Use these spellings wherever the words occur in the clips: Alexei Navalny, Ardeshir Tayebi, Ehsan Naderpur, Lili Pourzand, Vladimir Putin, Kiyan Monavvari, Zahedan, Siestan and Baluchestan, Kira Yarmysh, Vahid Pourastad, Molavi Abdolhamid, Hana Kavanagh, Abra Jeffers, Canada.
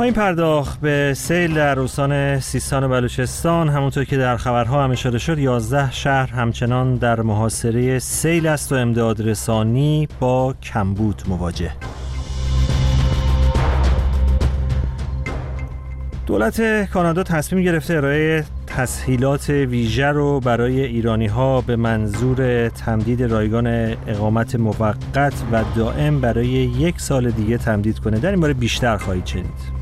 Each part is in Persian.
خواهیم پرداخت به سیل در استان سیستان و بلوچستان. همونطور که در خبرها هم اشاره شد 11 شهر همچنان در محاصره سیل است و امدادرسانی با کمبود مواجه. دولت کانادا تصمیم گرفته ارائه تسهیلات ویژه رو برای ایرانی‌ها به منظور تمدید رایگان اقامت موقت و دائم برای 1 سال دیگه تمدید کنه. در این باره بیشتر خواهید شنید.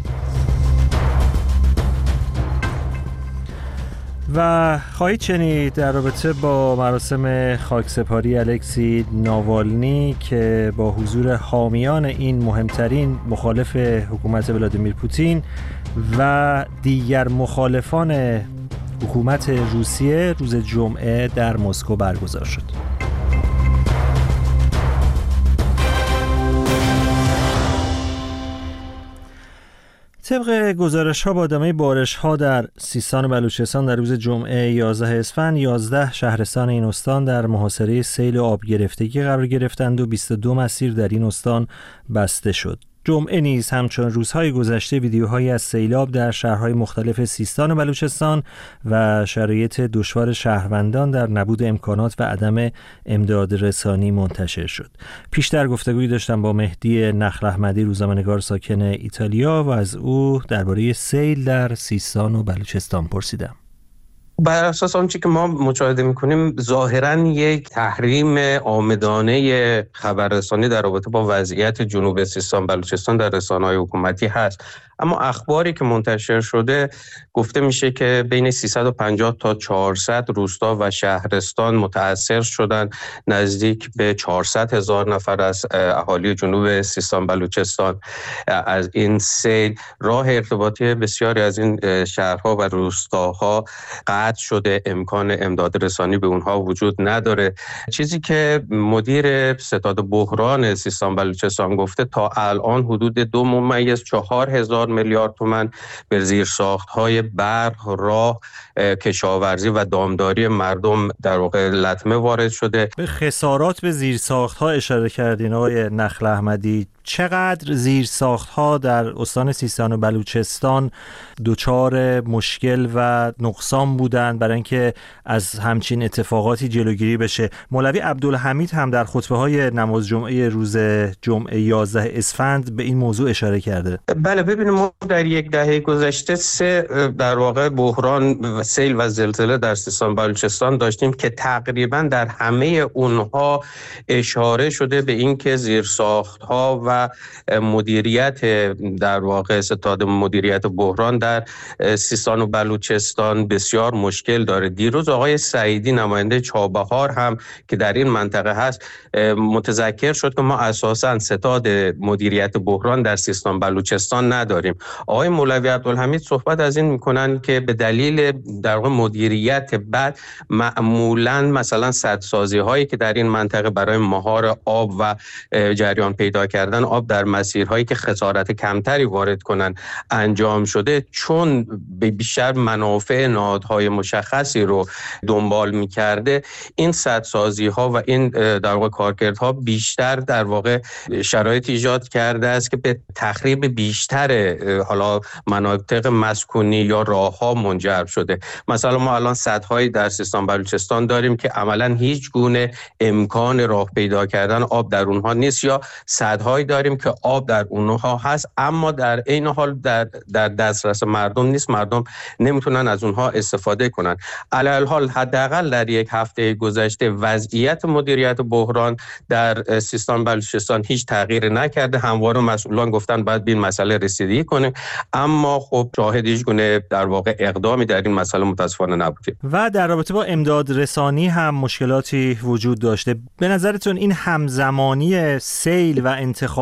و خواهید شنید در رابطه با مراسم خاکسپاری الکسی ناوالنی که با حضور حامیان این مهمترین مخالف حکومت ولادیمیر پوتین و دیگر مخالفان حکومت روسیه روز جمعه در مسکو برگزار شد. طبق گزارش‌ها با ادامه بارش‌ها در سیستان و بلوچستان در روز جمعه 11 اسفند 11 شهرستان این استان در محاصره سیل آب گرفتگی قرار گرفتند و 22 مسیر در این استان بسته شد. جمعه نیز همچون روزهای گذشته ویدیوهایی از سیلاب در شهرهای مختلف سیستان و بلوچستان و شرایط دشوار شهروندان در نبود امکانات و عدم امدادرسانی منتشر شد. پیشتر گفتگویی داشتم با مهدی نخلهمدی، روزنامه‌نگار ساکن ایتالیا، و از او درباره سیل در سیستان و بلوچستان پرسیدم. بر اساس آنچه که ما مشاهده می‌کنیم ظاهراً یک تحریم عامدانه خبررسانی در رابطه با وضعیت جنوب سیستان بلوچستان در رسانه‌های حکومتی هست، اما اخباری که منتشر شده گفته میشه که بین 350 تا 400 روستا و شهرستان متاثر شدن، نزدیک به 400 هزار نفر از اهالی جنوب سیستان بلوچستان از این سیل. راه ارتباطی بسیاری از این شهرها و روستاها قطع شده، امکان امداد رسانی به اونها وجود نداره. چیزی که مدیر ستاد بحران سیستان بلوچستان گفته تا الان حدود 2.4 میلیارد تومان به زیرساخت‌های برق، راه، کشاورزی و دامداری مردم در واقع لطمه وارد شده. به خسارات به زیرساخت‌ها اشاره کردین آقای نخلهمدی. چقدر زیرساخت‌ها در استان سیستان و بلوچستان دچار مشکل و نقصان بودند برای اینکه از همچین اتفاقاتی جلوگیری بشه؟ مولوی عبدالحمید هم در خطبه‌های نماز جمعه روز جمعه 11 اسفند به این موضوع اشاره کرده. بله، ببینیم ما در یک دهه گذشته 3 در واقع بحران سیل و زلزله در سیستان و بلوچستان داشتیم که تقریباً در همه اونها اشاره شده به اینکه زیرساخت‌ها و مدیریت در واقع ستاد مدیریت بحران در سیستان و بلوچستان بسیار مشکل داره. دیروز آقای سعیدی نماینده چابهار هم که در این منطقه هست متذکر شد که ما اساساً ستاد مدیریت بحران در سیستان و بلوچستان نداریم. آقای مولوی عبدالحمید صحبت از این میکنن که به دلیل در واقع مدیریت بد معمولاً مثلا سدسازی هایی که در این منطقه برای مهار آب و جریان پیدا کردن آب در مسیرهایی که خسارت کمتری وارد کنن انجام شده، چون بیشتر منافع نهادهای مشخصی رو دنبال می‌کرده، این سدسازی‌ها و این در واقع کارکردها بیشتر در واقع شرایط ایجاد کرده است که به تخریب بیشتر حالا مناطق مسکونی یا راه‌ها منجر شده. مثلا ما الان سدهای در سیستان بلوچستان داریم که عملاً هیچ گونه امکان راه پیدا کردن آب در اونها نیست، یا سدهای داریم که آب در اونها هست اما در این حال در دسترس مردم نیست، مردم نمیتونن از اونها استفاده کنن. علی الحال حداقل در یک هفته گذشته وضعیت مدیریت بحران در سیستان بلوچستان هیچ تغییری نکرده. همواره مسئولان گفتن باید به این مسئله رسیدگی کنه، اما خب شاهد هیچ گونه در واقع اقدامی در این مسئله متاسفانه نبوده. و در رابطه با امدادرسانی هم مشکلاتی وجود داشته. به نظرتون این همزمانی سیل و انتخابات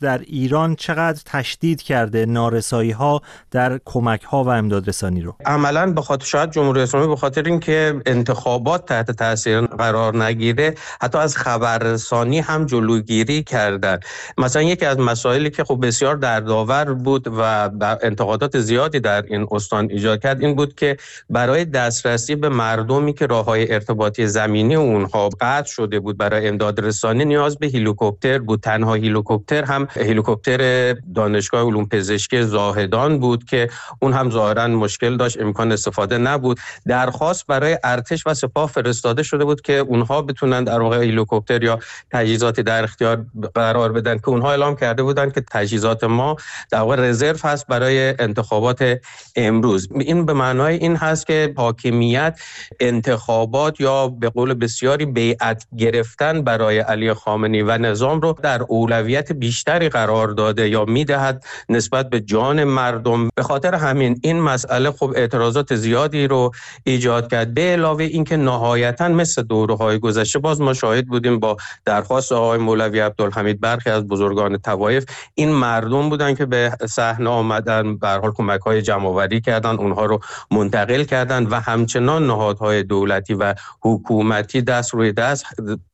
در ایران چقدر تشدید کرده نارسایی‌ها در کمک‌ها و امدادرسانی رو؟ عملاً به خاطر شاید جمهوری اسلامی به خاطر اینکه انتخابات تحت تاثیر قرار نگیره حتی از خبررسانی هم جلوگیری کردن. مثلا یکی از مسائلی که خب بسیار دردآور بود و انتقادات زیادی در این استان ایجاد کرد این بود که برای دسترسی به مردمی که راه‌های ارتباطی زمینی اونها قطع شده بود برای امدادرسانی نیاز به هلیکوپتر بود. تنها هلیکوپتر هلیکوپتر هم هلیکوپتر دانشگاه علوم پزشکی زاهدان بود که اون هم ظاهراً مشکل داشت، امکان استفاده نبود. درخواست برای ارتش و سپاه فرستاده شده بود که اونها بتونن در واقع هلیکوپتر یا تجهیزاتی در اختیار قرار بدن که اونها اعلام کرده بودن که تجهیزات ما در واقع رزرو هست برای انتخابات امروز. این به معنای این هست که حاکمیت انتخابات یا به قول بسیاری بیعت گرفتن برای علی خامنه‌ای و نظام رو در اولویت بیشتری قرار داده یا میدهد نسبت به جان مردم. به خاطر همین این مسئله خب اعتراضات زیادی رو ایجاد کرد. به علاوه اینکه نهایتاً مثل دوره‌های گذشته باز ما شاهد بودیم با درخواست آقای مولوی عبدالحمید برخی از بزرگان طوایف، این مردم بودن که به صحنه آمدن، به هر حال کمک‌های جمع‌آوری کردن، اونها رو منتقل کردن و همچنان نهادهای دولتی و حکومتی دست روی دست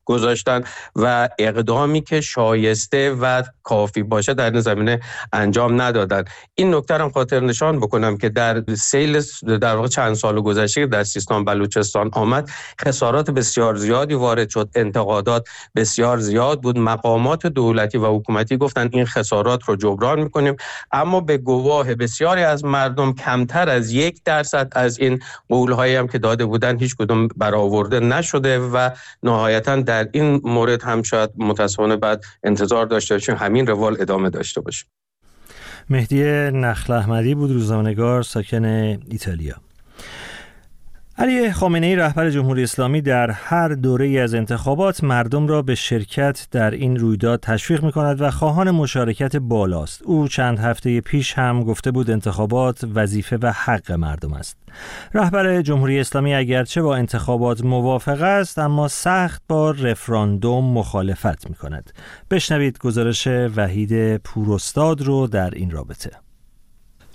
گذاشتن و اقدامی که شایسته و کافی باشه در این زمینه انجام ندادن. این نکته رو خاطر نشان بکنم که در سیل در واقع چند سال گذشته در سیستان بلوچستان آمد، خسارات بسیار زیادی وارد شد، انتقادات بسیار زیاد بود. مقامات دولتی و حکومتی گفتن این خسارات رو جبران می‌کنیم، اما به گواه بسیاری از مردم کمتر از 1% از این قول‌هایی هم که داده بودن هیچ کدوم برآورده نشده و نهایتاً در این مورد هم شاید متاسفانه بعد انتظار داشته باشیم همین روال ادامه داشته باشه. مهدی نخله‌احمدی بود، روزنامه‌نگار ساکن ایتالیا. علی خامنه‌ای رهبر جمهوری اسلامی در هر دوره‌ای از انتخابات مردم را به شرکت در این رویداد تشویق می‌کند و خواهان مشارکت بالاست. او چند هفته پیش هم گفته بود انتخابات وظیفه و حق مردم است. رهبر جمهوری اسلامی اگرچه با انتخابات موافق است اما سخت با رفراندوم مخالفت می‌کند. بشنوید گزارش وحید پوراستاد رو در این رابطه.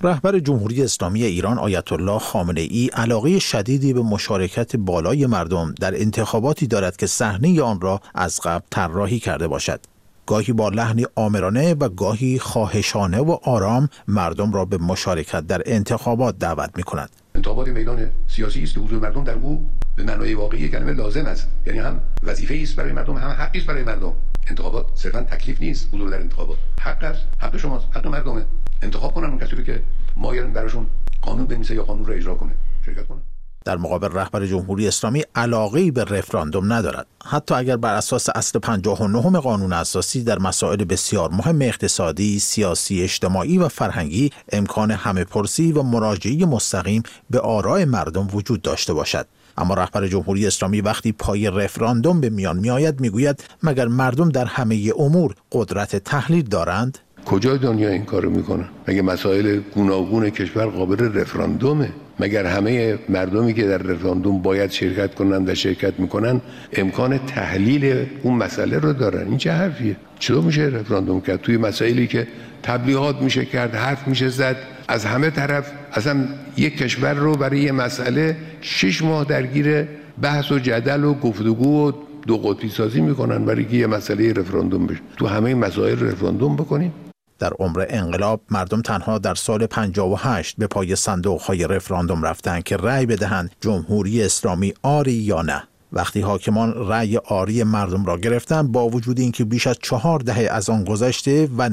رهبر جمهوری اسلامی ایران آیت الله خامنه‌ای علاقه شدیدی به مشارکت بالای مردم در انتخاباتی دارد که صحنه آن را از قبل طراحی کرده باشد. گاهی با لحنی آمرانه و گاهی خواهشانه و آرام مردم را به مشارکت در انتخابات دعوت می‌کند. انتخابات میدان سیاسی است که حضور مردم در او به معنای واقعی کلمه لازم است، یعنی هم وظیفه‌ای است برای مردم، هم حقی است برای مردم. انتخابات صرفاً تکلیف نیست، حضور در انتخابات حق است، حق شماست، حق مردمه. انتخاب کنن اون کسی رو که مایلن براشون قانون بنویسه یا قانون رو اجرا کنه، شرکت کنه. در مقابل رهبر جمهوری اسلامی علاقه‌ای به رفراندوم ندارد، حتی اگر بر اساس اصل 59 قانون اساسی در مسائل بسیار مهم اقتصادی، سیاسی، اجتماعی و فرهنگی امکان همه‌پرسی و مراجعه مستقیم به آراء مردم وجود داشته باشد. اما رهبر جمهوری اسلامی وقتی پای رفراندوم به میان میآید میگوید مگر مردم در همه امور قدرت تحلیل دارند؟ کجای دنیا این کارو میکنن؟ مگه مسائل گوناگون کشور قابل رفراندومه؟ مگر همه مردمی که در رفراندوم باید شرکت کنند و شرکت میکنن امکان تحلیل اون مسئله رو دارن؟ این چه حرفیه؟ چطور میشه رفراندوم کرد توی مسائلی که تبلیغات میشه کرد، حرف میشه زد از همه طرف؟ اصلا یک کشور رو برای یه مسئله 6 ماه درگیر بحث و جدل و گفتگو و دو قطبی سازی میکنن برای اینکه یه مسئله رفراندوم بشه. تو همه مسائل رفراندوم بکنیم؟ در عمر انقلاب مردم تنها در سال 58 به پای صندوق‌های رفراندوم رفتند که رأی بدهند جمهوری اسلامی آری یا نه. وقتی حاکمان رأی آری مردم را گرفتند، با وجود اینکه بیش از 4 دهه از آن گذشته و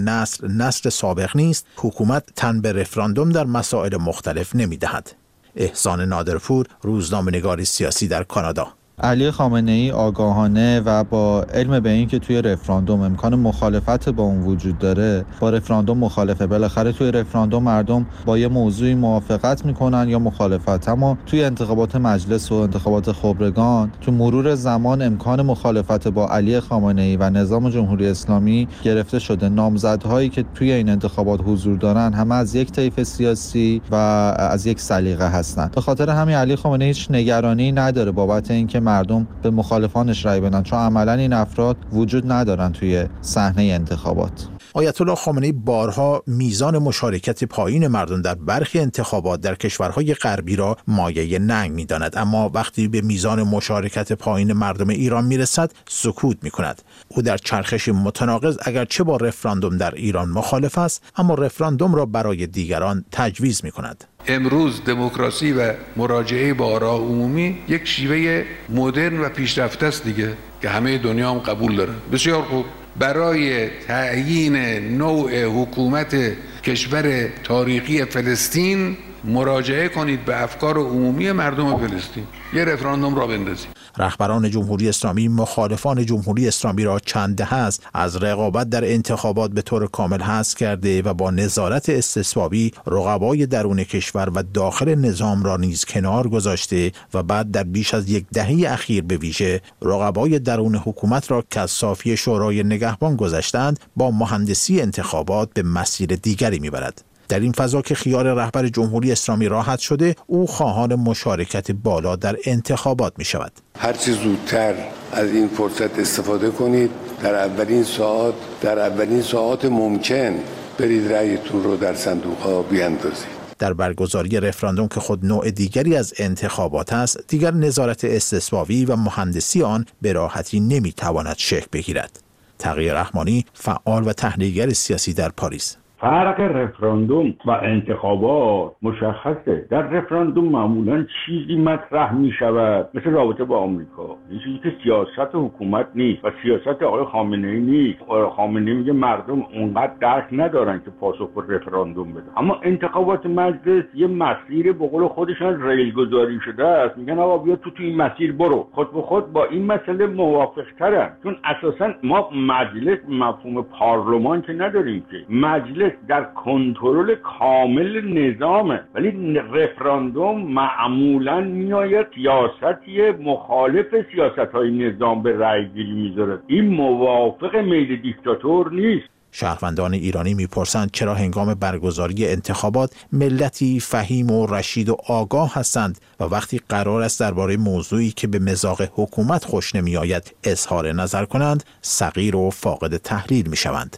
نسل سابق نیست، حکومت تن به رفراندوم در مسائل مختلف نمی‌دهد. احسان نادرپور، روزنامه‌نگار سیاسی در کانادا. علی خامنه‌ای آگاهانه و با علم به این که توی رفراندوم امکان مخالفت با اون وجود داره با رفراندوم مخالفه. بالاخره توی رفراندوم مردم با یه موضوعی موافقت میکنن یا مخالفت، اما توی انتخابات مجلس و انتخابات خبرگان تو مرور زمان امکان مخالفت با علی خامنه‌ای و نظام جمهوری اسلامی گرفته شده. نامزدهایی که توی این انتخابات حضور دارن همه از یک طیف سیاسی و از یک سلیقه هستن. به خاطر همین علی خامنه‌ای هیچ نگرانی نداره بابت اینکه مردم به مخالفانش رأی بدن، چون عملا این افراد وجود ندارن توی صحنه انتخابات. آیت الله خامنه‌ای بارها میزان مشارکت پایین مردم در برخی انتخابات در کشورهای غربی را مایه ننگ می‌داند، اما وقتی به میزان مشارکت پایین مردم ایران میرسد سکوت می‌کند. او در چرخشی متناقض اگرچه با رفراندوم در ایران مخالف است، اما رفراندوم را برای دیگران تجویز می‌کند. امروز دموکراسی و مراجعه با آراء عمومی یک شیوه مدرن و پیشرفته است دیگه که همه دنیا هم قبول داره. بسیار خوب، برای تعیین نوع حکومت کشور تاریخی فلسطین مراجعه کنید به افکار عمومی مردم فلسطین، یه رفراندوم را بندازید. رهبران جمهوری اسلامی مخالفان جمهوری اسلامی را چند دهه است از رقابت در انتخابات به طور کامل حذف کرده و با نظارت استصوابی رقبای درون کشور و داخل نظام را نیز کنار گذاشته و بعد در بیش از یک دهه اخیر به ویژه رقبای درون حکومت را که از صافی شورای نگهبان گذشتند با مهندسی انتخابات به مسیر دیگری میبرد. در این فضا که خیار رهبر جمهوری اسلامی راحت شده، او خواهان مشارکت بالا در انتخابات می شود. هر چه زودتر از این فرصت استفاده کنید، در اولین ساعات ممکن برید رأیتون رو در صندوق‌ها بیاندازید. در برگزاری رفراندوم که خود نوع دیگری از انتخابات است، دیگر نظارت استصوابی و مهندسی آن به راحتی نمی‌تواند شکل بگیرد. تقی رحمانی، فعال و تحلیلگر سیاسی در پاریس: فرق رفراندوم و انتخابات مشخصه. در رفراندوم معمولا چیزی مطرح می شود مثل رابطه با آمریکا، چیزی که سیاست حکومت نیست و سیاست آقای خامنه ای نیست. آقای خامنه ای میگه مردم اونقدر درک ندارن که پاسخ به رفراندوم بده. اما انتخابات مجلس یه مسیر به قول خودشان ریل گذاری شده است، میگن آقا بیا تو این مسیر برو. خود به خود با این مسئله موافق ترن، چون اساسا ما مجلس مفهوم پارلمان که نداریم، که مجلس در کنترل کامل نظامه. ولی رفراندوم معمولا میآید سیاستی مخالف سیاست‌های نظام به رأی‌گیری میذاره. این موافق میل دیکتاتور نیست. شهروندان ایرانی میپرسند چرا هنگام برگزاری انتخابات ملتی فهیم و رشید و آگاه هستند و وقتی قرار است درباره موضوعی که به مذاق حکومت خوش نمیآید اظهار نظر کنند، صغیر و فاقد تحلیل میشوند.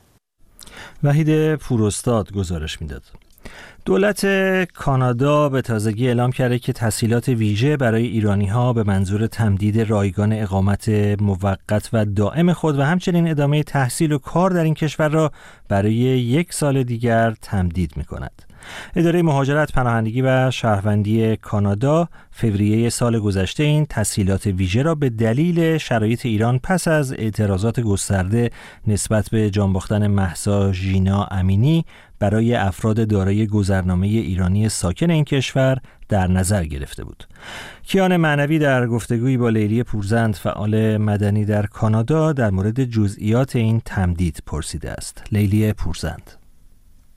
وحید پوراستاد گزارش میداد. دولت کانادا به تازگی اعلام کرده که تسهیلات ویژه برای ایرانی‌ها به منظور تمدید رایگان اقامت موقت و دائم خود و همچنین ادامه تحصیل و کار در این کشور را برای 1 سال دیگر تمدید می‌کند. اداره مهاجرت، پناهندگی و شهروندی کانادا فوریه سال گذشته این تسهیلات ویژه را به دلیل شرایط ایران پس از اعتراضات گسترده نسبت به جانباختن مهسا ژینا امینی برای افراد دارای گذرنامه ایرانی ساکن این کشور در نظر گرفته بود. کیان معنوی در گفتگویی با لیلی پورزند، فعال مدنی در کانادا، در مورد جزئیات این تمدید پرسیده است. لیلی پورزند: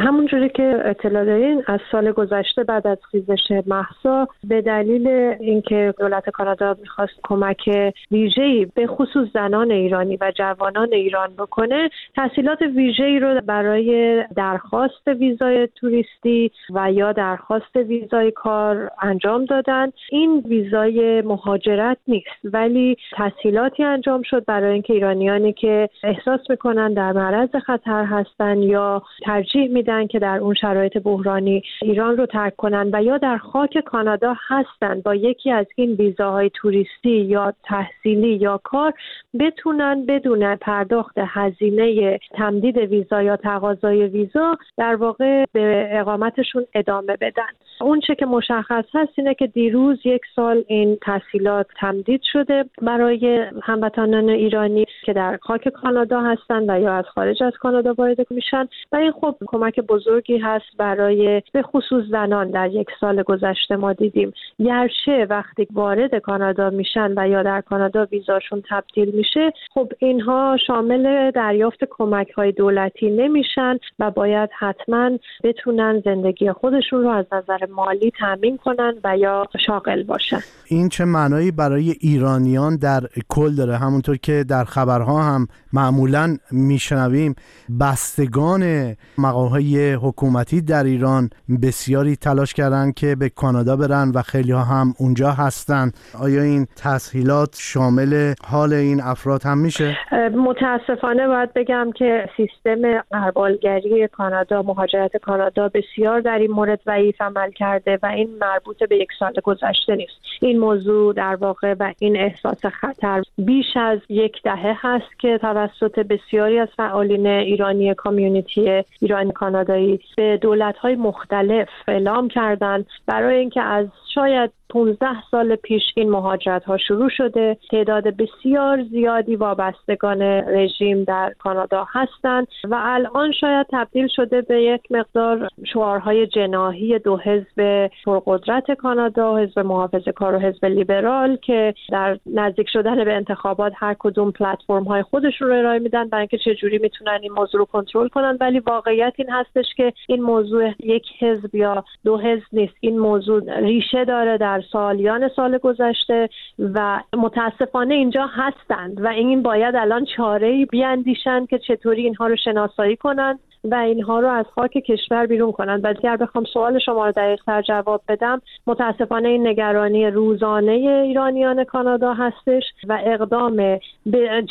همونجوری که اطلاع دارین از سال گذشته بعد از خیزش مهسا به دلیل اینکه دولت کانادا میخواست کمک ویژه‌ای به خصوص زنان ایرانی و جوانان ایران بکنه، تسهیلات ویژه‌ای رو برای درخواست ویزای توریستی و یا درخواست ویزای کار انجام دادن. این ویزای مهاجرت نیست، ولی تسهیلاتی انجام شد برای اینکه ایرانیانی که احساس میکنن در معرض خطر هستن یا ترجیح می که در اون شرایط بحرانی ایران رو ترک کنن و یا در خاک کانادا هستن، با یکی از این ویزاهای توریستی یا تحصیلی یا کار بتونن بدون پرداخت هزینه تمدید ویزا یا تقاضای ویزا در واقع به اقامتشون ادامه بدن. اون چه که مشخص هست اینه که دیروز 1 سال این تسهیلات تمدید شده برای هموطنان ایرانی که در خاک کانادا هستن و یا از خارج از کانادا وارد میشن و این خب کمک بزرگی هست برای به خصوص زنان. در 1 سال گذشته ما دیدیم گرچه وقتی وارد کانادا میشن و یا در کانادا ویزاشون تبدیل میشه، خب اینها شامل دریافت کمک های دولتی نمیشن و باید حتما بتونن زندگی خودشون رو از نظر مالی تامین کنن و یا شاغل باشن. این چه معنایی برای ایرانیان در کل داره؟ همونطور که در خبرها هم معمولا میشنویم بستگان مقام‌های حکومتی در ایران بسیاری تلاش کردن که به کانادا برن و خیلی ها هم اونجا هستن. آیا این تسهیلات شامل حال این افراد هم میشه؟ متاسفانه باید بگم که سیستم غربالگری کانادا، مهاجرت کانادا بسیار در این مورد ضعیف عمل کرده و این مربوط به 1 سال گذشته نیست. این موضوع در واقع و این احساس خطر بیش از 1 دهه هست که توسط بسیاری از فعالین ایرانی کامیونیتی ایران کانادایی به دولت‌های مختلف اعلام کردند برای اینکه از شاید 15 سال پیش این مهاجرت‌ها شروع شده. تعداد بسیار زیادی وابستگان رژیم در کانادا هستند و الان شاید تبدیل شده به یک مقدار شعارهای جناحی دو حزب پرقدرت کانادا، حزب محافظه‌کار و حزب لیبرال، که در نزدیک شدن به انتخابات هر کدوم پلتفرم‌های خودشون رو ارائه میدن برای اینکه چجوری میتونن این موضوع رو کنترل کنن. ولی واقعیت این هستش که این موضوع یک حزب یا دو حزب نیست. این موضوع ریشه داره در سالیان سال گذشته و متاسفانه اینجا هستند و این باید الان چاره‌ای بیاندیشن که چطوری اینها رو شناسایی کنن و اینها رو از خاک کشور بیرون کنن. و اگر بخوام سوال شما رو دقیق‌تر جواب بدم، متاسفانه این نگرانی روزانه ایرانیان کانادا هستش و اقدام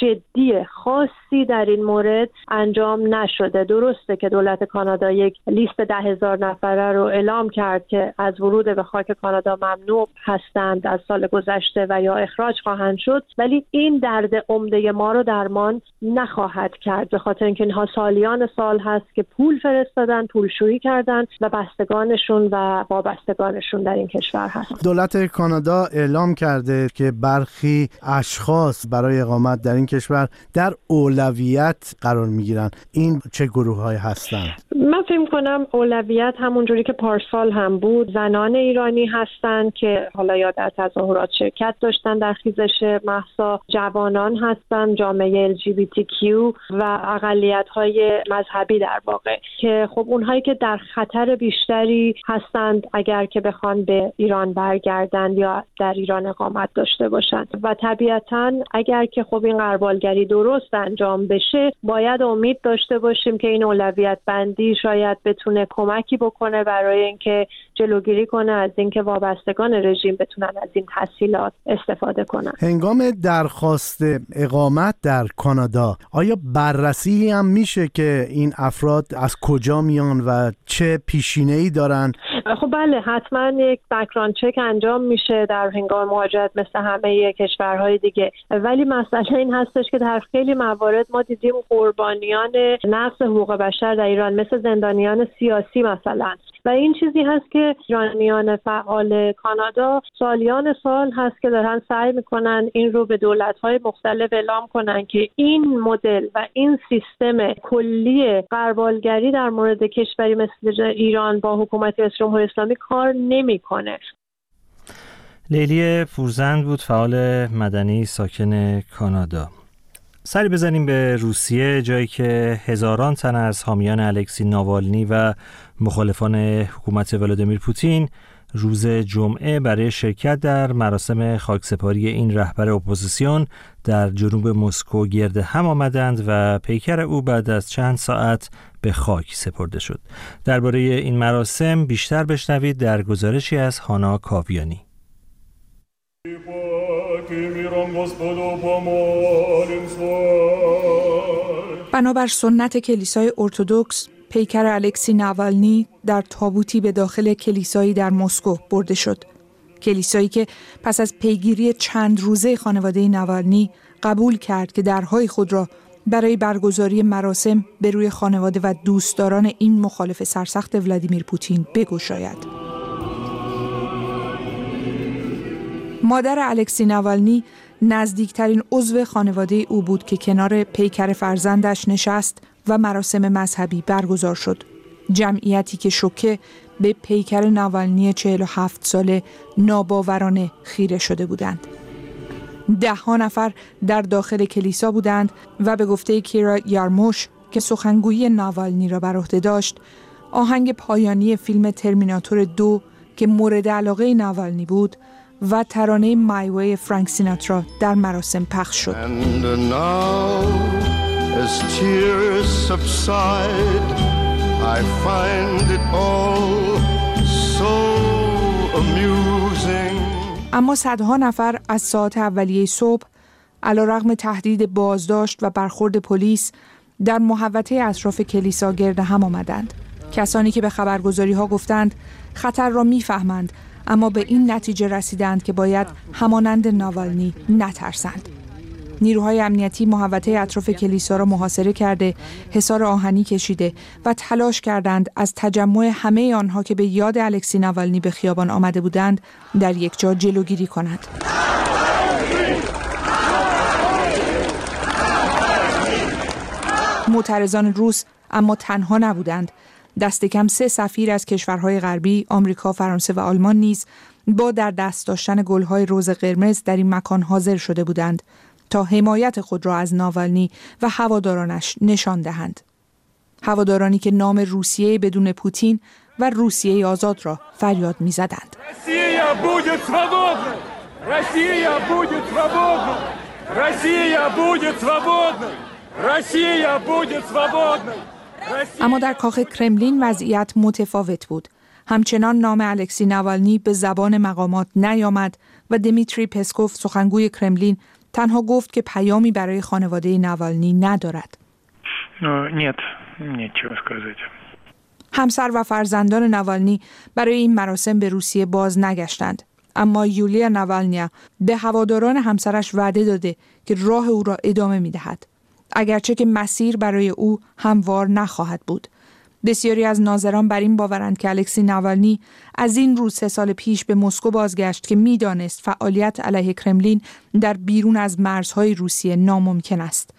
جدی خاصی در این مورد انجام نشده. درسته که دولت کانادا یک لیست 10,000 نفره رو اعلام کرد که از ورود به خاک کانادا ممنوع هستند از سال گذشته و یا اخراج خواهند شد، ولی این درد عمده ما رو درمان نخواهد کرد، به خاطر اینکه اینها سالیان سال هست که پول فرستادن، پولشویی کردن و بستگانشون و وابستگانشون در این کشور هست. دولت کانادا اعلام کرده که برخی اشخاص برای اقامت در این کشور در اولویت قرار میگیرن. این چه گروه‌هایی هستند؟ من فکر می‌کنم اولویت همونجوری که پارسال هم بود، زنان ایرانی هستند که حالا یا در تظاهرات شرکت داشتن در خیزش مهسا، جوانان هستند، جامعه LGBTQ و اقلیت‌های مذهبی در واقع، که خب اونهایی که در خطر بیشتری هستند اگر که بخوان به ایران برگردند یا در ایران اقامت داشته باشند. و طبیعتاً اگر که خب این غربالگری درست انجام بشه، باید امید داشته باشیم که این اولویت بندی شاید بتونه کمکی بکنه برای اینکه جلوگیری کنه از اینکه وابستگان رژیم بتونن از این تسهیلات استفاده کنن. هنگام درخواست اقامت در کانادا آیا بررسی هم میشه که این افراد از کجا میان و چه پیشینه‌ای دارن؟ خب بله، حتما یک بک‌گراند چک انجام میشه در هنگام مهاجرت مثل همه کشورهای دیگه. ولی مسئله این هستش که در خیلی موارد ما دیدیم قربانیان نقض حقوق بشر در ایران مثل زندانیان سیاسی مثلا، و این چیزی هست که ایرانیان فعال کانادا سالیان سال هست که دارن سعی میکنن این رو به دولت‌های مختلف اعلام کنن که این مدل و این سیستم کلی غربالگری در مورد کشوری مثل ایران با حکومت جمهوری اسلامی کار نمیکنه. لیلی پورزند بود، فعال مدنی ساکن کانادا. سری بزنیم به روسیه، جایی که هزاران تن از حامیان الکسی ناوالنی و مخالفان حکومت ولادیمیر پوتین روز جمعه برای شرکت در مراسم خاکسپاری این رهبر اپوزیسیون در جنوب مسکو گرد هم آمدند و پیکر او بعد از چند ساعت به خاک سپرده شد. درباره این مراسم بیشتر بشنوید در گزارشی از هانا کاویانی. بنابر سنت کلیسای ارتدوکس، پیکر الکسی ناوالنی در تابوتی به داخل کلیسایی در مسکو برده شد. کلیسایی که پس از پیگیری چند روزه خانواده ناوالنی قبول کرد که درهای خود را برای برگزاری مراسم به روی خانواده و دوستداران این مخالف سرسخت ولادیمیر پوتین بگشاید. مادر الکسی ناوالنی نزدیکترین عضو خانواده او بود که کنار پیکر فرزندش نشست و مراسم مذهبی برگزار شد. جمعیتی که شوکه به پیکر ناوالنی 47 ساله ناباورانه خیره شده بودند. 10 نفر در داخل کلیسا بودند و به گفته کیرا یارموش که سخنگوی ناوالنی را بر عهده داشت، آهنگ پایانی فیلم ترمیناتور 2 که مورد علاقه ناوالنی بود و ترانه مای وی فرانک سیناترا در مراسم پخش شد. اما صدها نفر از ساعت اولیه صبح علیرغم تهدید بازداشت و برخورد پلیس در محوطه اطراف کلیسا گرد هم آمدند. کسانی که به خبرگزاری‌ها گفتند خطر را می‌فهمند، اما به این نتیجه رسیدند که باید همانند ناوالنی نترسند. نیروهای امنیتی محوطه اطراف کلیسا را محاصره کرده، حصار آهنی کشیده و تلاش کردند از تجمع همه آنها که به یاد الکسی ناوالنی به خیابان آمده بودند در یک جا جلوگیری کنند. معترضان روس اما تنها نبودند. دست کم 3 سفیر از کشورهای غربی، آمریکا، فرانسه و آلمان نیز با در دست داشتن گل‌های رز قرمز در این مکان حاضر شده بودند تا حمایت خود را از ناوالنی و هوادارانش نشان دهند. هوادارانی که نام روسیه بدون پوتین و روسیه آزاد را فریاد می‌زدند. اما در کاخ کرملین وضعیت متفاوت بود. همچنان نام الکسی ناوالنی به زبان مقامات نیامد و دمیتری پسکوف، سخنگوی کرملین، تنها گفت که پیامی برای خانواده ناوالنی ندارد. همسر و فرزندان ناوالنی برای این مراسم به روسیه باز نگشتند. اما یولیا ناوالنیا به هواداران همسرش وعده داده که راه او را ادامه می دهد، اگرچه که مسیر برای او هموار نخواهد بود. بسیاری از ناظران بر این باورند که الکسی ناوالنی از این روز 3 سال پیش به مسکو بازگشت که میدانست فعالیت علیه کرملین در بیرون از مرزهای روسیه ناممکن است.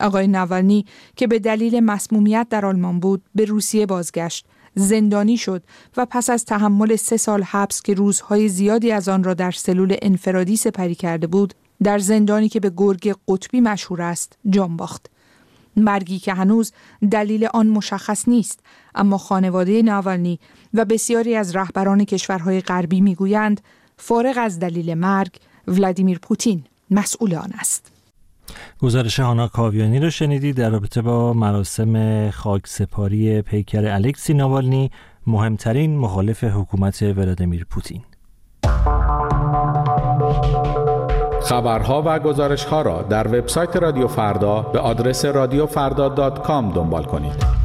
آقای ناوالنی که به دلیل مسمومیت در آلمان بود، به روسیه بازگشت، زندانی شد و پس از تحمل 3 سال حبس که روزهای زیادی از آن را در سلول انفرادی سپری کرده بود، در زندانی که به گرگ قطبی مشهور است، جان باخت. مرگی که هنوز دلیل آن مشخص نیست، اما خانواده ناوالنی و بسیاری از رهبران کشورهای غربی میگویند فارغ از دلیل مرگ، ولادیمیر پوتین مسئول آن است. گزارش هانا کاویانی رو شنیدید در رابطه با مراسم خاکسپاری پیکر الکسی ناوالنی، مهمترین مخالف حکومت ولادیمیر پوتین. خبرها و گزارشها را در وبسایت رادیو فردا به آدرس radiofarda.com دنبال کنید.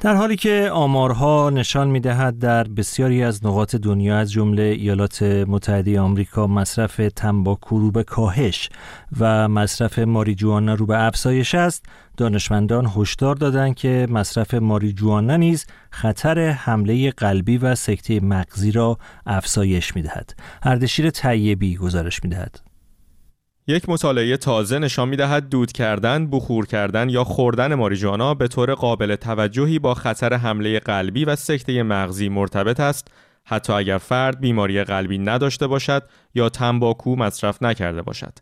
در حالی که آمارها نشان می‌دهد در بسیاری از نقاط دنیا از جمله ایالات متحده آمریکا مصرف تنباکو رو به کاهش و مصرف ماریجوانا رو به افزایش است، دانشمندان هشدار دادند که مصرف ماریجوانا نیز خطر حمله قلبی و سکته مغزی را افزایش می‌دهد. اردشیر طیبی گزارش می‌دهد. یک مطالعه تازه نشان می‌دهد دود کردن، بخور کردن یا خوردن ماریجوانا به طور قابل توجهی با خطر حمله قلبی و سکته مغزی مرتبط است، حتی اگر فرد بیماری قلبی نداشته باشد یا تنباکو مصرف نکرده باشد.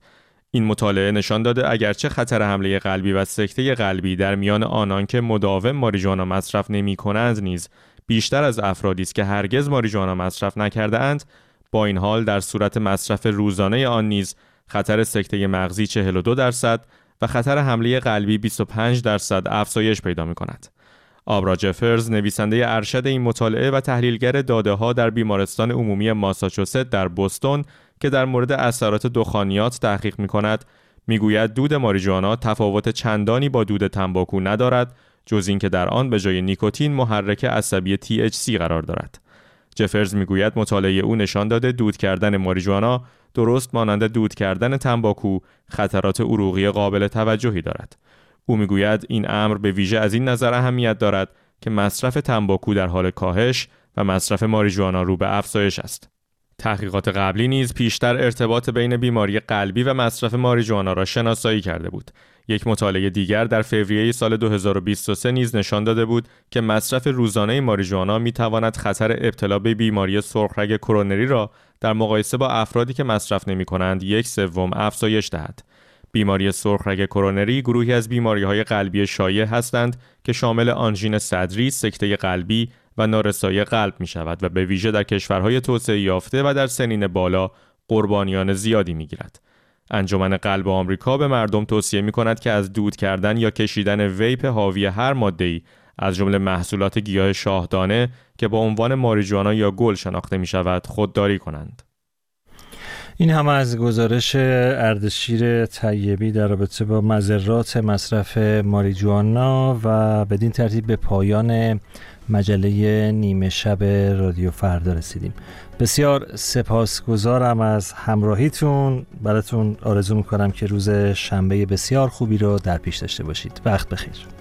این مطالعه نشان داده اگرچه خطر حمله قلبی و سکته قلبی در میان آنان که مداوم ماریجوانا مصرف نمی‌کنند نیز بیشتر از افرادی است که هرگز ماریجوانا مصرف نکرده‌اند، با این حال در صورت مصرف روزانه آن نیز خطر سکته مغزی 42% و خطر حمله قلبی 25% افزایش پیدا می کند. آبرا جفرز، نویسنده ارشد این مطالعه و تحلیلگر داده ها در بیمارستان عمومی ماساچوست در بوستون که در مورد اثرات دخانیات تحقیق می کند، می گوید دود ماریجوانا تفاوت چندانی با دود تنباکو ندارد، جز اینکه در آن به جای نیکوتین محرک عصبی THC قرار دارد. جفرز میگوید مطالعه او نشان داده دود کردن ماریجوانا درست مانند دود کردن تنباکو خطرات عروقی قابل توجهی دارد. او میگوید این امر به ویژه از این نظر اهمیت دارد که مصرف تنباکو در حال کاهش و مصرف ماریجوانا رو به افزایش است. تحقیقات قبلی نیز پیشتر ارتباط بین بیماری قلبی و مصرف ماریجوانا را شناسایی کرده بود. یک مطالعه دیگر در فوریه سال 2023 نیز نشان داده بود که مصرف روزانه ماریجوانا می‌تواند خطر ابتلا به بیماری سرخرگ کرونری را در مقایسه با افرادی که مصرف نمی‌کنند 1/3 افزایش دهد. بیماری سرخرگ کرونری گروهی از بیماری‌های قلبی شایع هستند که شامل آنژین صدری، سکته قلبی و نارسایی قلب می‌شود و به ویژه در کشورهای توسعه یافته و در سنین بالا قربانیان زیادی می‌گیرد. انجمن قلب آمریکا به مردم توصیه می‌کند که از دود کردن یا کشیدن ویپ حاوی هر ماده‌ای از جمله محصولات گیاه شاهدانه که با عنوان ماریجوانا یا گل شناخته می‌شود خودداری کنند. این هم از گزارش اردشیر طیبی در رابطه با مضرات مصرف ماریجوانا و بدین ترتیب به پایان مجله نیمه شب رادیو فردا رسیدیم. بسیار سپاسگزارم از همراهیتون. براتون آرزو میکنم که روز شنبه بسیار خوبی رو در پیش داشته باشید. وقت بخیر.